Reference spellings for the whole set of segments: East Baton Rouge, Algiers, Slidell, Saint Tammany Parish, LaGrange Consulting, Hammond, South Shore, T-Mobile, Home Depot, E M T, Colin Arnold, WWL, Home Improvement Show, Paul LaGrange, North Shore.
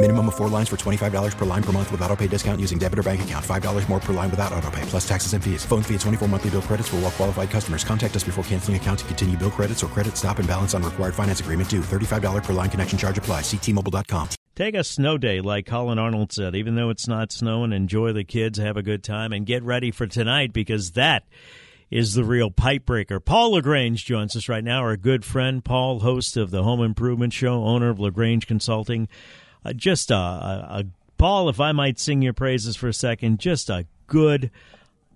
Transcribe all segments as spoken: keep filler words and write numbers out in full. Minimum of four lines for twenty-five dollars per line per month with auto pay discount using debit or bank account. five dollars more per line without auto pay, plus taxes and fees. Phone fee at twenty-four monthly bill credits for all well qualified customers. Contact us before canceling account to continue bill credits or credit stop and balance on required finance agreement due. thirty-five dollars per line connection charge applies. See T Mobile dot com. Take a snow day, like Colin Arnold said. Even though it's not snowing, enjoy the kids, have a good time, and get ready for tonight, because that is the real pipe breaker. Paul LaGrange joins us right now, our good friend. Paul, host of the Home Improvement Show, owner of LaGrange Consulting. Uh, just a, a, a Paul, if I might sing your praises for a second, just a good,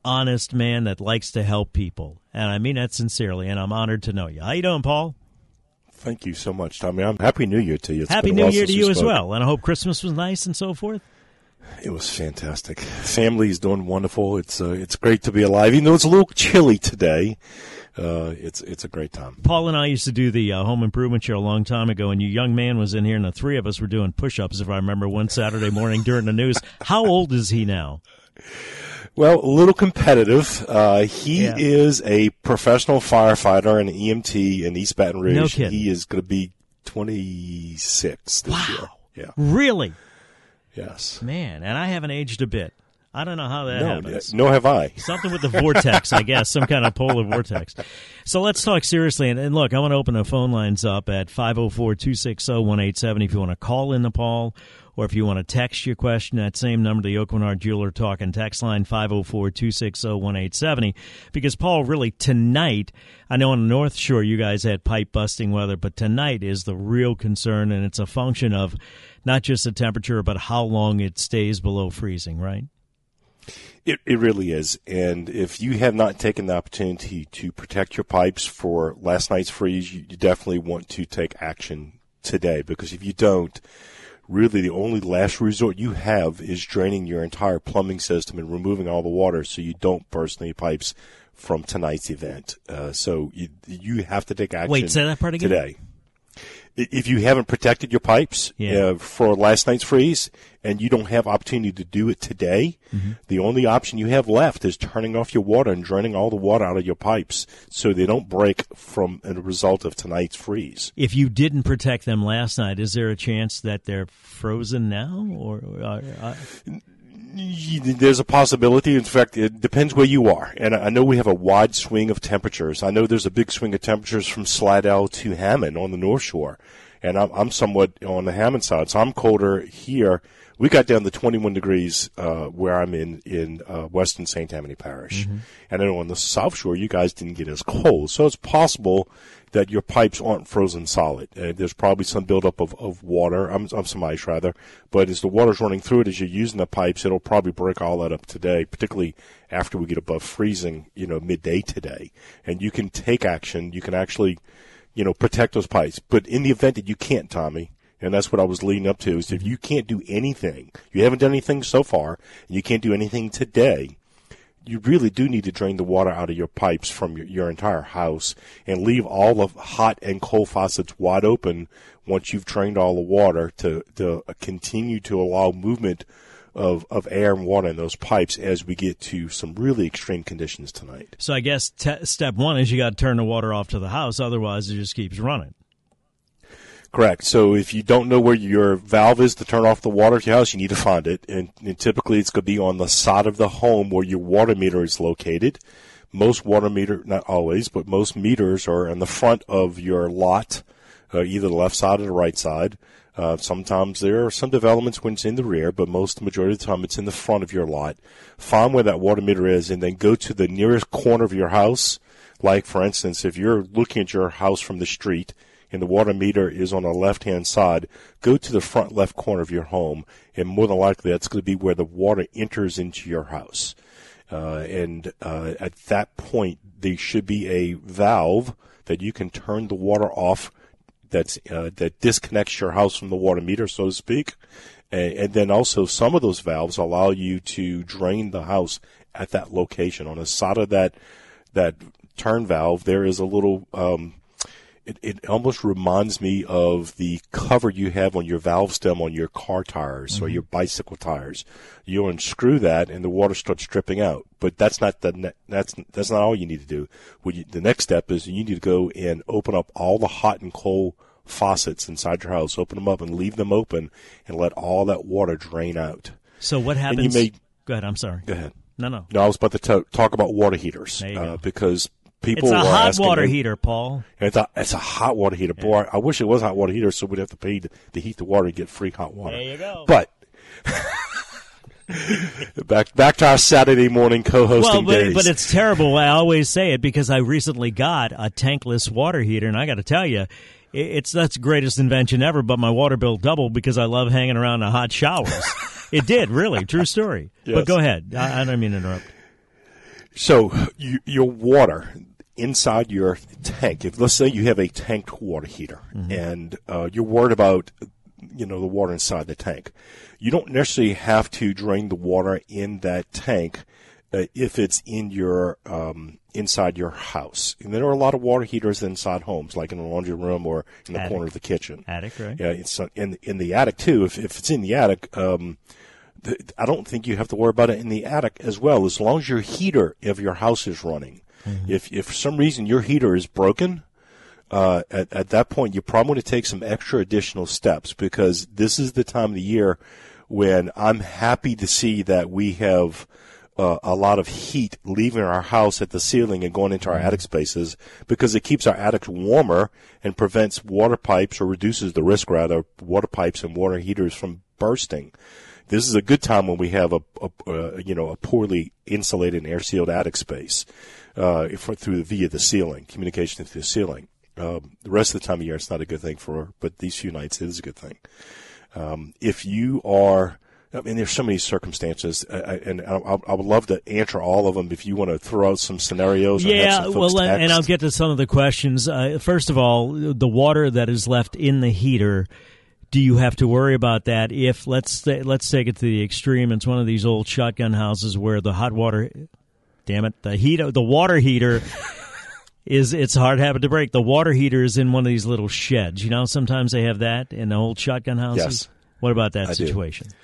honest man that likes to help people. And I mean that sincerely, and I'm honored to know you. How you doing, Paul? Thank you so much, Tommy. I'm happy New Year to you. It's happy New Year to you as well, and I hope Christmas was nice and so forth. It was fantastic. Family's doing wonderful. It's uh, it's great to be alive, even though it's a little chilly today. Uh, it's it's a great time. Paul and I used to do the uh, Home Improvement Show a long time ago, and your young man was in here, and the three of us were doing push-ups, if I remember, one Saturday morning during the news. How old is he now? Well, a little competitive. Uh, he yeah. is a professional firefighter and E M T in East Baton Rouge. No kidding. He is going to be twenty-six this wow. year. Yeah. Really? Yes. Man, and I haven't aged a bit. I don't know how that no, happens. Nor have I. Something with the vortex, I guess, some kind of polar vortex. So let's talk seriously. And, and look, I want to open the phone lines up at five oh four, two six oh, one eight seven oh if you want to call in to Paul, or if you want to text your question, that same number, the Oakland Jeweler Talk and Text Line, five oh four, two six oh, one eight seven oh. Because, Paul, really, tonight, I know on the North Shore you guys had pipe-busting weather, but tonight is the real concern, and it's a function of not just the temperature, but how long it stays below freezing, right? It it really is. And if you have not taken the opportunity to protect your pipes for last night's freeze, you definitely want to take action today, because if you don't, really the only last resort you have is draining your entire plumbing system and removing all the water so you don't burst any pipes from tonight's event. Uh, so you, you have to take action. Wait, say that part again? Today. If you haven't protected your pipes yeah. uh, for last night's freeze and you don't have opportunity to do it today, mm-hmm. the only option you have left is turning off your water and draining all the water out of your pipes so they don't break from a result of tonight's freeze. If you didn't protect them last night, is there a chance that they're frozen now? Or are, are... There's a possibility. In fact, it depends where you are. And I know we have a wide swing of temperatures. I know there's a big swing of temperatures from Slidell to Hammond on the North Shore. And I'm, I'm somewhat on the Hammond side, so I'm colder here. We got down to twenty-one degrees uh, where I'm in, in uh, western Saint Tammany Parish. Mm-hmm. And I know on the South Shore, you guys didn't get as cold. So it's possible that your pipes aren't frozen solid. Uh, there's probably some buildup of, of water, um, um, some ice rather, but as the water's running through it, as you're using the pipes, it'll probably break all that up today, particularly after we get above freezing, you know, midday today. And you can take action. You can actually, you know, protect those pipes. But in the event that you can't, Tommy, and that's what I was leading up to, is if you can't do anything, you haven't done anything so far, and you can't do anything today, you really do need to drain the water out of your pipes from your, your entire house and leave all the hot and cold faucets wide open once you've drained all the water to, to continue to allow movement of, of air and water in those pipes as we get to some really extreme conditions tonight. So I guess te- step one is you got to turn the water off to the house. Otherwise, it just keeps running. Correct. So if you don't know where your valve is to turn off the water at your house, you need to find it. And, and typically it's going to be on the side of the home where your water meter is located. Most water meter, not always, but most meters are in the front of your lot, uh, either the left side or the right side. Uh, sometimes there are some developments when it's in the rear, but most, the majority of the time, it's in the front of your lot. Find where that water meter is and then go to the nearest corner of your house. Like, for instance, if you're looking at your house from the street and the water meter is on the left-hand side, go to the front left corner of your home, and more than likely that's going to be where the water enters into your house. Uh, and uh, at that point, there should be a valve that you can turn the water off that's, uh, that disconnects your house from the water meter, so to speak. And, and then also some of those valves allow you to drain the house at that location. On the side of that that turn valve, there is a little um, – It, it almost reminds me of the cover you have on your valve stem on your car tires mm-hmm. or your bicycle tires. You unscrew that, and the water starts dripping out. But that's not the that's that's not all you need to do. What you, the next step is you need to go and open up all the hot and cold faucets inside your house. Open them up and leave them open, and let all that water drain out. So what happens? And you may, go ahead. I'm sorry. Go ahead. No, no. No, I was about to t- talk about water heaters there you uh, go. because. People it's a hot water me, heater, Paul. It's a, it's a hot water heater. Yeah. Boy, I wish it was a hot water heater so we'd have to pay to, to heat the water and get free hot water. There you go. But back back to our Saturday morning co-hosting well, but, days. But it's terrible. I always say it because I recently got a tankless water heater, and I got to tell you, it's that's the greatest invention ever, but my water bill doubled because I love hanging around in hot showers. It did, really. True story. Yes. But go ahead. I, I don't mean to interrupt. So you, your water inside your tank, if let's say you have a tanked water heater mm-hmm. and uh, you're worried about, you know, the water inside the tank, you don't necessarily have to drain the water in that tank uh, if it's in your um, inside your house. And there are a lot of water heaters inside homes, like in the laundry room or in the attic. corner of the kitchen. Attic, right? Yeah, it's in in the attic too. If if it's in the attic. Um, I don't think you have to worry about it in the attic as well, as long as your heater of your house is running. Mm-hmm. If, if for some reason your heater is broken, uh, at, at that point you're probably going to take some extra additional steps, because this is the time of the year when I'm happy to see that we have uh, a lot of heat leaving our house at the ceiling and going into our mm-hmm. attic spaces, because it keeps our attic warmer and prevents water pipes, or reduces the risk rather, of water pipes and water heaters from bursting. This is a good time when we have a, a, a you know, a poorly insulated and air-sealed attic space uh, through via the ceiling, communication through the ceiling. Um, the rest of the time of year, it's not a good thing for her, but these few nights, it is a good thing. Um, if you are, I mean, there's so many circumstances, uh, and I, I would love to answer all of them if you want to throw out some scenarios. Or yeah, some well, and I'll get to some of the questions. Uh, first of all, the water that is left in the heater. Do you have to worry about that if, let's let's take it to the extreme, it's one of these old shotgun houses where the hot water, damn it, the heat, the water heater is, it's a hard habit to break. The water heater is in one of these little sheds. You know, sometimes they have that in the old shotgun houses. Yes, what about that I situation? Do.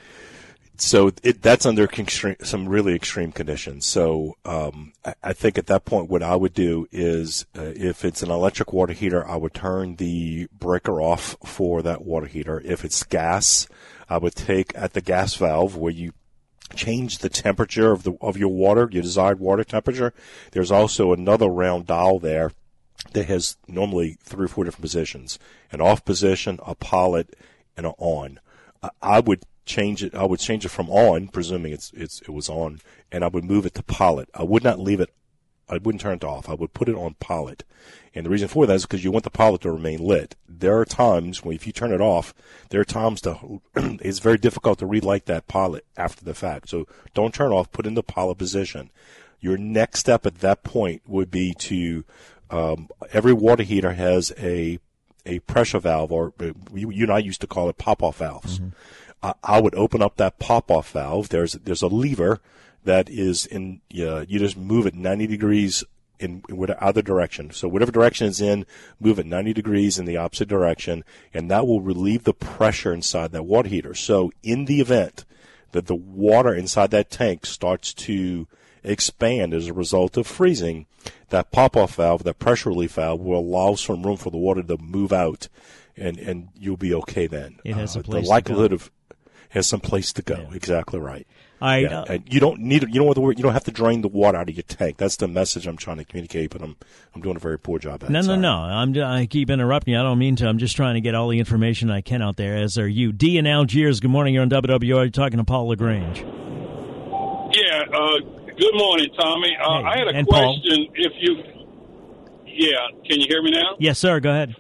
So it, that's under constri- some really extreme conditions. So um, I, I think at that point what I would do is uh, if it's an electric water heater, I would turn the breaker off for that water heater. If it's gas, I would take at the gas valve where you change the temperature of the of your water, your desired water temperature. There's also another round dial there that has normally three or four different positions, an off position, a pilot, and an on. I, I would change it. I would change it from on, presuming it's it's it was on, and I would move it to pilot. I would not leave it. I wouldn't turn it off. I would put it on pilot, and the reason for that is because you want the pilot to remain lit. There are times when if you turn it off, there are times to it's very difficult to relight that pilot after the fact. So don't turn it off. Put it in the pilot position. Your next step at that point would be to um, every water heater has a a pressure valve, or you, you and I used to call it pop-off valves. Mm-hmm. I would open up that pop-off valve. There's there's a lever that is in. Uh, you just move it ninety degrees in, in either direction. So whatever direction it's in, move it ninety degrees in the opposite direction, and that will relieve the pressure inside that water heater. So in the event that the water inside that tank starts to expand as a result of freezing, that pop-off valve, that pressure relief valve, will allow some room for the water to move out, and and you'll be okay then. It has uh, a place. The likelihood to go. of has some place to go. Yeah. Exactly right. All right. Yeah. Uh, you don't need. You know what the word. You don't have to drain the water out of your tank. That's the message I'm trying to communicate. But I'm I'm doing a very poor job at it. No, no, no. I'm. I keep interrupting you. I don't mean to. I'm just trying to get all the information I can out there. As are you, D in Algiers. Good morning. You're on W W L. You're talking to Paul LaGrange. Yeah. Uh, good morning, Tommy. Uh, hey, I had a question. Paul? If you Yeah. Can you hear me now? Yes, sir. Go ahead.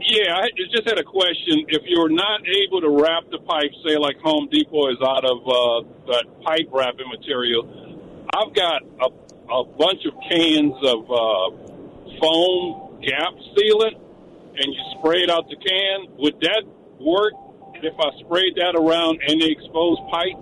Yeah, I just had a question. If you're not able to wrap the pipe, say like Home Depot is out of uh, that pipe wrapping material, I've got a, a bunch of cans of uh, foam gap sealant, and you spray it out the can. Would that work if I sprayed that around any exposed pipe?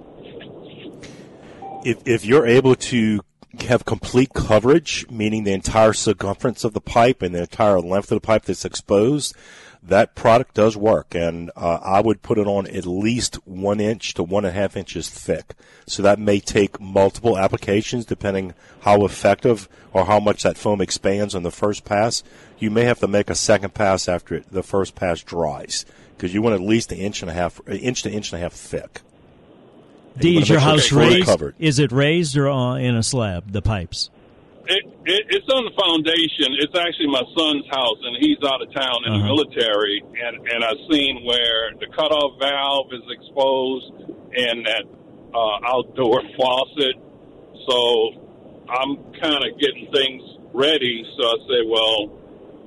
If if you're able to have complete coverage, meaning the entire circumference of the pipe and the entire length of the pipe that's exposed, that product does work. And uh, I would put it on at least one inch to one and a half inches thick. So that may take multiple applications depending how effective or how much that foam expands on the first pass. You may have to make a second pass after it, the first pass dries, because you want at least an inch and a half, an inch to inch and a half thick. D, is your house raised? Covered. Is it raised or uh, in a slab, the pipes? It, it, it's on the foundation. It's actually my son's house, and he's out of town in uh-huh. the military. And, and I've seen where the cutoff valve is exposed and that uh, outdoor faucet. So I'm kind of getting things ready. So I say, well,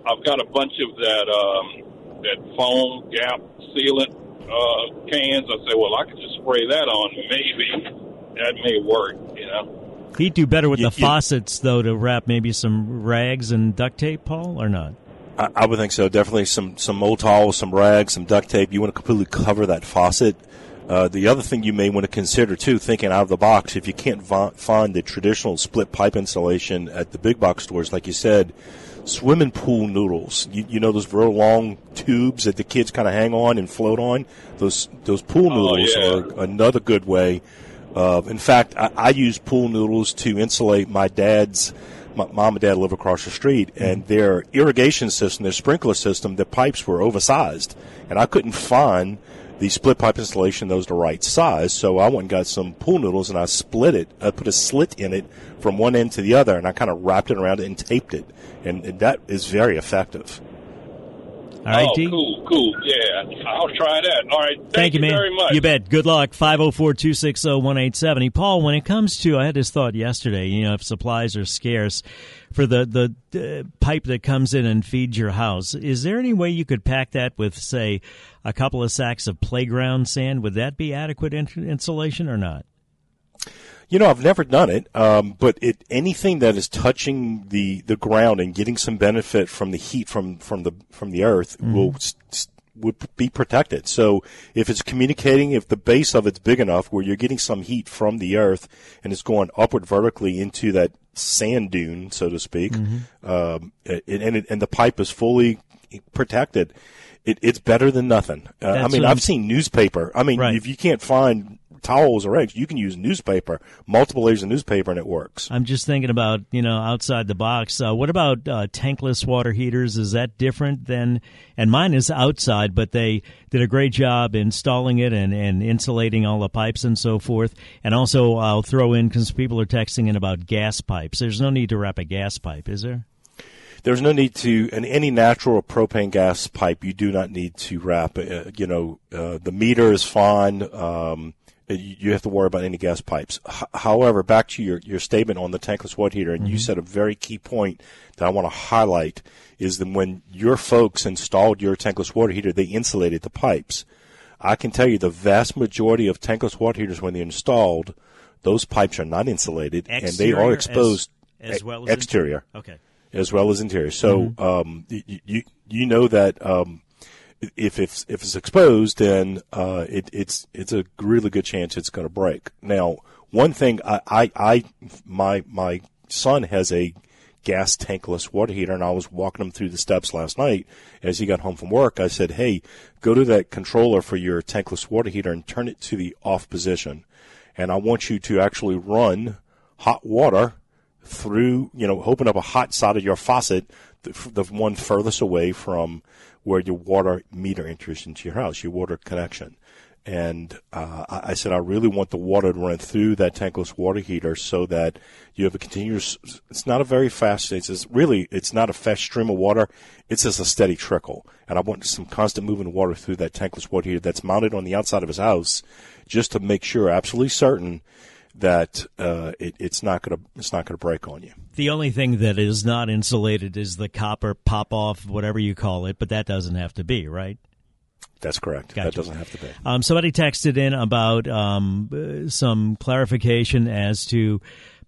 I've got a bunch of that, um, that foam gap sealant. Uh, cans, I say, well, I could just spray that on. Maybe that may work, you know. He'd do better with you, the faucets, you, though, to wrap maybe some rags and duct tape, Paul, or not? I, I would think so. Definitely some, some old towels, some rags, some duct tape. You want to completely cover that faucet. Uh, the other thing you may want to consider, too, thinking out of the box, if you can't v- find the traditional split pipe installation at the big box stores, like you said, swimming pool noodles. You, you know those very long tubes that the kids kind of hang on and float on? Those those pool noodles oh, yeah. are another good way. Uh, in fact, I, I use pool noodles to insulate my dad's. My mom and dad live across the street, and their irrigation system, their sprinkler system, their pipes were oversized. And I couldn't find the split pipe installation that was the right size, so I went and got some pool noodles, and I split it. I put a slit in it from one end to the other, and I kind of wrapped it around it and taped it. And, and that is very effective. All right, oh, D? cool, cool. Yeah, I'll try that. All right, thank, thank you, man. Very much. You bet. Good luck. five oh four, two six oh, one eight seven oh. Paul, when it comes to, I had this thought yesterday, you know, if supplies are scarce for the, the uh, pipe that comes in and feeds your house, is there any way you could pack that with, say, a couple of sacks of playground sand? Would that be adequate in- insulation or not? You know, I've never done it, um, but it, anything that is touching the, the ground and getting some benefit from the heat from, from the from the earth mm-hmm. will would be protected. So if it's communicating, if the base of it's big enough where you're getting some heat from the earth and it's going upward vertically into that sand dune, so to speak, mm-hmm. um, and, and, it, and the pipe is fully protected, it, it's better than nothing. Uh, I mean, I've seen newspaper. I mean, right. if you can't find towels or eggs, you can use newspaper, multiple layers of newspaper, and it works. I'm just thinking about, you know, outside the box. Uh, what about uh, tankless water heaters? Is that different than, and mine is outside, but they did a great job installing it and, and insulating all the pipes and so forth. And also I'll throw in, because people are texting in about gas pipes. There's no need to wrap a gas pipe, is there? There's no need to, in any natural or propane gas pipe, you do not need to wrap, uh, you know, uh, the meter is fine. Um You have to worry about any gas pipes. H- however, back to your, your statement on the tankless water heater, and mm-hmm. you said a very key point that I want to highlight is that when your folks installed your tankless water heater, they insulated the pipes. I can tell you the vast majority of tankless water heaters, when they're installed, those pipes are not insulated, exterior and they are exposed as, as well as exterior, interior. Okay, as well as interior. So mm-hmm. um, you, you you know that. Um, If it's if it's exposed, then uh, it, it's it's a really good chance it's going to break. Now, one thing I, I I my my son has a gas tankless water heater, and I was walking him through the steps last night as he got home from work. I said, "Hey, go to that controller for your tankless water heater and turn it to the off position, and I want you to actually run hot water through, you know, open up a hot side of your faucet, the, the one furthest away from." Where your water meter enters into your house, your water connection. And uh, I said, I really want the water to run through that tankless water heater so that you have a continuous, it's not a very fast, it's just, really, it's not a fast stream of water. It's just a steady trickle. And I want some constant moving water through that tankless water heater that's mounted on the outside of his house just to make sure, absolutely certain, that uh, it, it's not going to it's not going to break on you. The only thing that is not insulated is the copper pop-off, whatever you call it, but that doesn't have to be, right? That's correct. Gotcha. That doesn't have to be. Um, somebody texted in about um, some clarification as to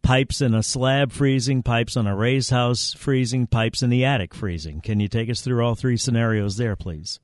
pipes in a slab freezing, pipes on a raised house freezing, pipes in the attic freezing. Can you take us through all three scenarios there, please?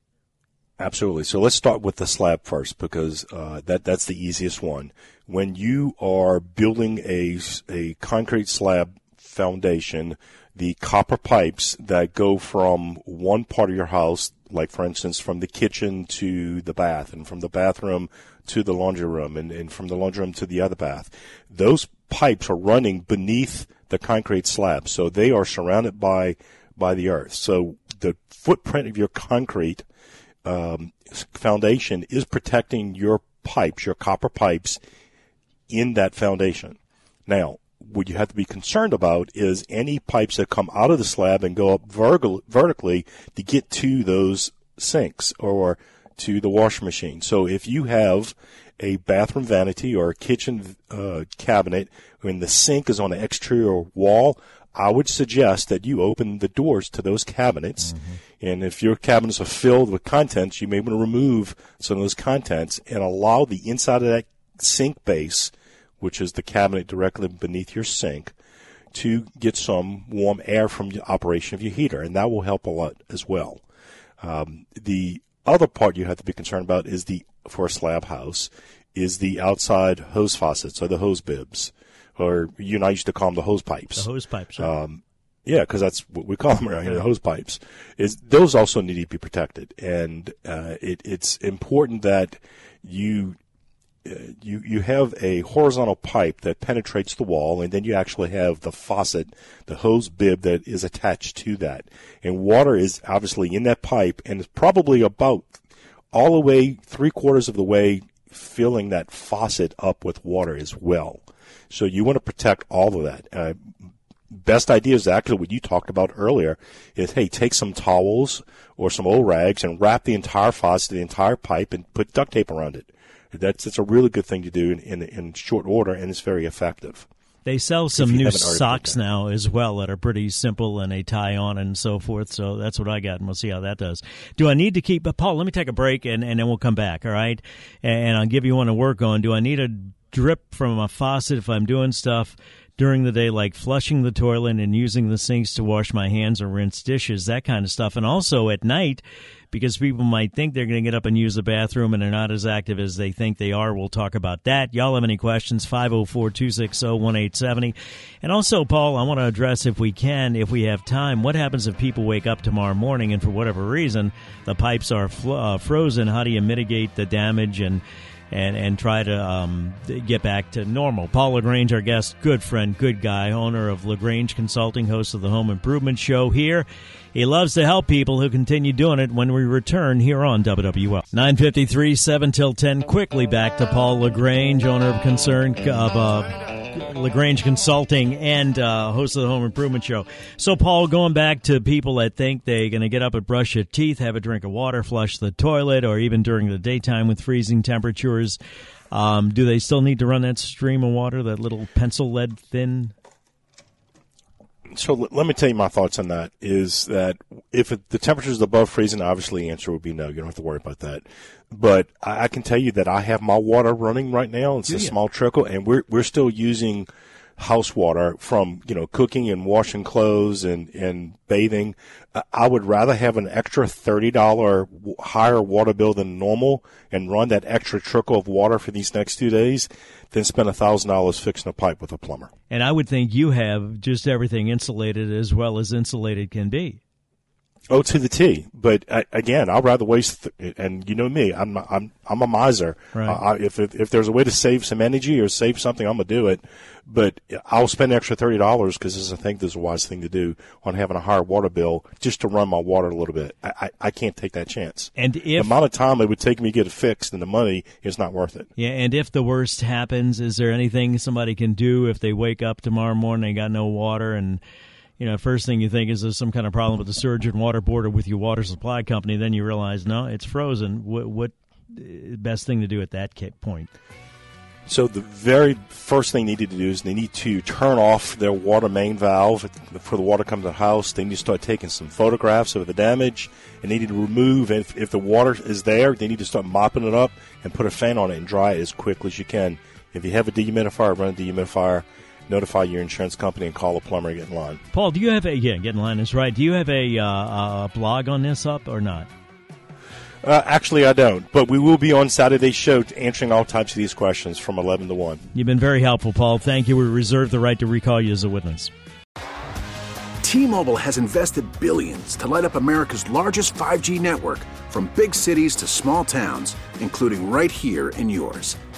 Absolutely. So let's start with the slab first because uh, that that's the easiest one. When you are building a, a concrete slab foundation, the copper pipes that go from one part of your house, like, for instance, from the kitchen to the bath and from the bathroom to the laundry room and, and from the laundry room to the other bath, those pipes are running beneath the concrete slab. So they are surrounded by by the earth. So the footprint of your concrete um, foundation is protecting your pipes, your copper pipes, in that foundation. Now, what you have to be concerned about is any pipes that come out of the slab and go up verg- vertically to get to those sinks or to the washing machine. So if you have a bathroom vanity or a kitchen uh, cabinet when the sink is on an exterior wall, I would suggest that you open the doors to those cabinets. Mm-hmm. And if your cabinets are filled with contents, you may want to remove some of those contents and allow the inside of that sink base, which is the cabinet directly beneath your sink, to get some warm air from the operation of your heater, and that will help a lot as well. Um, the other part you have to be concerned about is the, for a slab house, is the outside hose faucets or the hose bibs, or you and I used to call them the hose pipes. The hose pipes. Right? Um, yeah, because that's what we call them around here, the hose pipes. Is those also need to be protected, and uh, it, it's important that you. You you have a horizontal pipe that penetrates the wall, and then you actually have the faucet, the hose bib that is attached to that. And water is obviously in that pipe, and it's probably about all the way, three-quarters of the way, filling that faucet up with water as well. So you want to protect all of that. Uh, best idea is actually what you talked about earlier is, hey, take some towels or some old rags and wrap the entire faucet, the entire pipe, and put duct tape around it. That's, that's a really good thing to do in, in in short order, and it's very effective. They sell some new socks now as well that are pretty simple, and they tie on and so forth. So that's what I got, and we'll see how that does. Do I need to keep – Paul, let me take a break, and, and then we'll come back, all right? And I'll give you one to work on. Do I need a drip from a faucet if I'm doing stuff during the day, like flushing the toilet and using the sinks to wash my hands or rinse dishes, that kind of stuff? And also at night, because people might think they're going to get up and use the bathroom and they're not as active as they think they are. We'll talk about that. Y'all have any questions? five oh four, two six oh, one eight seven oh. And also, Paul, I want to address, if we can, if we have time, what happens if people wake up tomorrow morning and for whatever reason the pipes are fl- uh, frozen? How do you mitigate the damage and And and try to um, get back to normal? Paul LaGrange, our guest, good friend, good guy, owner of LaGrange Consulting, host of the Home Improvement Show here. He loves to help people who continue doing it when we return here on W W L. nine fifty-three, seven till ten. Quickly back to Paul LaGrange, owner of Concern of uh, LaGrange Consulting and uh, host of the Home Improvement Show. So, Paul, going back to people that think they're going to get up and brush your teeth, have a drink of water, flush the toilet, or even during the daytime with freezing temperatures. Um, do they still need to run that stream of water, that little pencil lead thin? So l- let me tell you my thoughts on that, is that if it, the temperature is above freezing, obviously the answer would be no. You don't have to worry about that. But I, I can tell you that I have my water running right now. It's do a you? small trickle, and we're we're still using house water from, you know, cooking and washing clothes and, and bathing. Uh, I would rather have an extra thirty dollars w- higher water bill than normal and run that extra trickle of water for these next two days than spend one thousand dollars fixing a pipe with a plumber. And I would think you have just everything insulated as well as insulated can be. Oh, to the T. But uh, again, I'd rather waste, th- and you know me, I'm I'm I'm a miser. Right. Uh, I, if, if if there's a way to save some energy or save something, I'm gonna do it. But I'll spend an extra thirty dollars because I think this is a wise thing to do on having a higher water bill just to run my water a little bit. I, I, I can't take that chance. And if the amount of time it would take me to get it fixed and the money is not worth it. Yeah. And if the worst happens, is there anything somebody can do if they wake up tomorrow morning, they got no water, and you know, first thing you think is there's some kind of problem with the surge and water board or with your water supply company. Then you realize, no, it's frozen. What, what best thing to do at that point? So the very first thing they need to do is they need to turn off their water main valve before the water comes to the house. They need to start taking some photographs of the damage. And they need to remove, if, if the water is there, they need to start mopping it up and put a fan on it and dry it as quickly as you can. If you have a dehumidifier, run a dehumidifier. Notify your insurance company and call a plumber and get in line. Paul, do you have a, yeah, get in line is right. Do you have a, uh, a blog on this up or not? Uh, actually, I don't, but we will be on Saturday's show answering all types of these questions from eleven to one. You've been very helpful, Paul. Thank you. We reserve the right to recall you as a witness. T-Mobile has invested billions to light up America's largest five G network, from big cities to small towns, including right here in yours.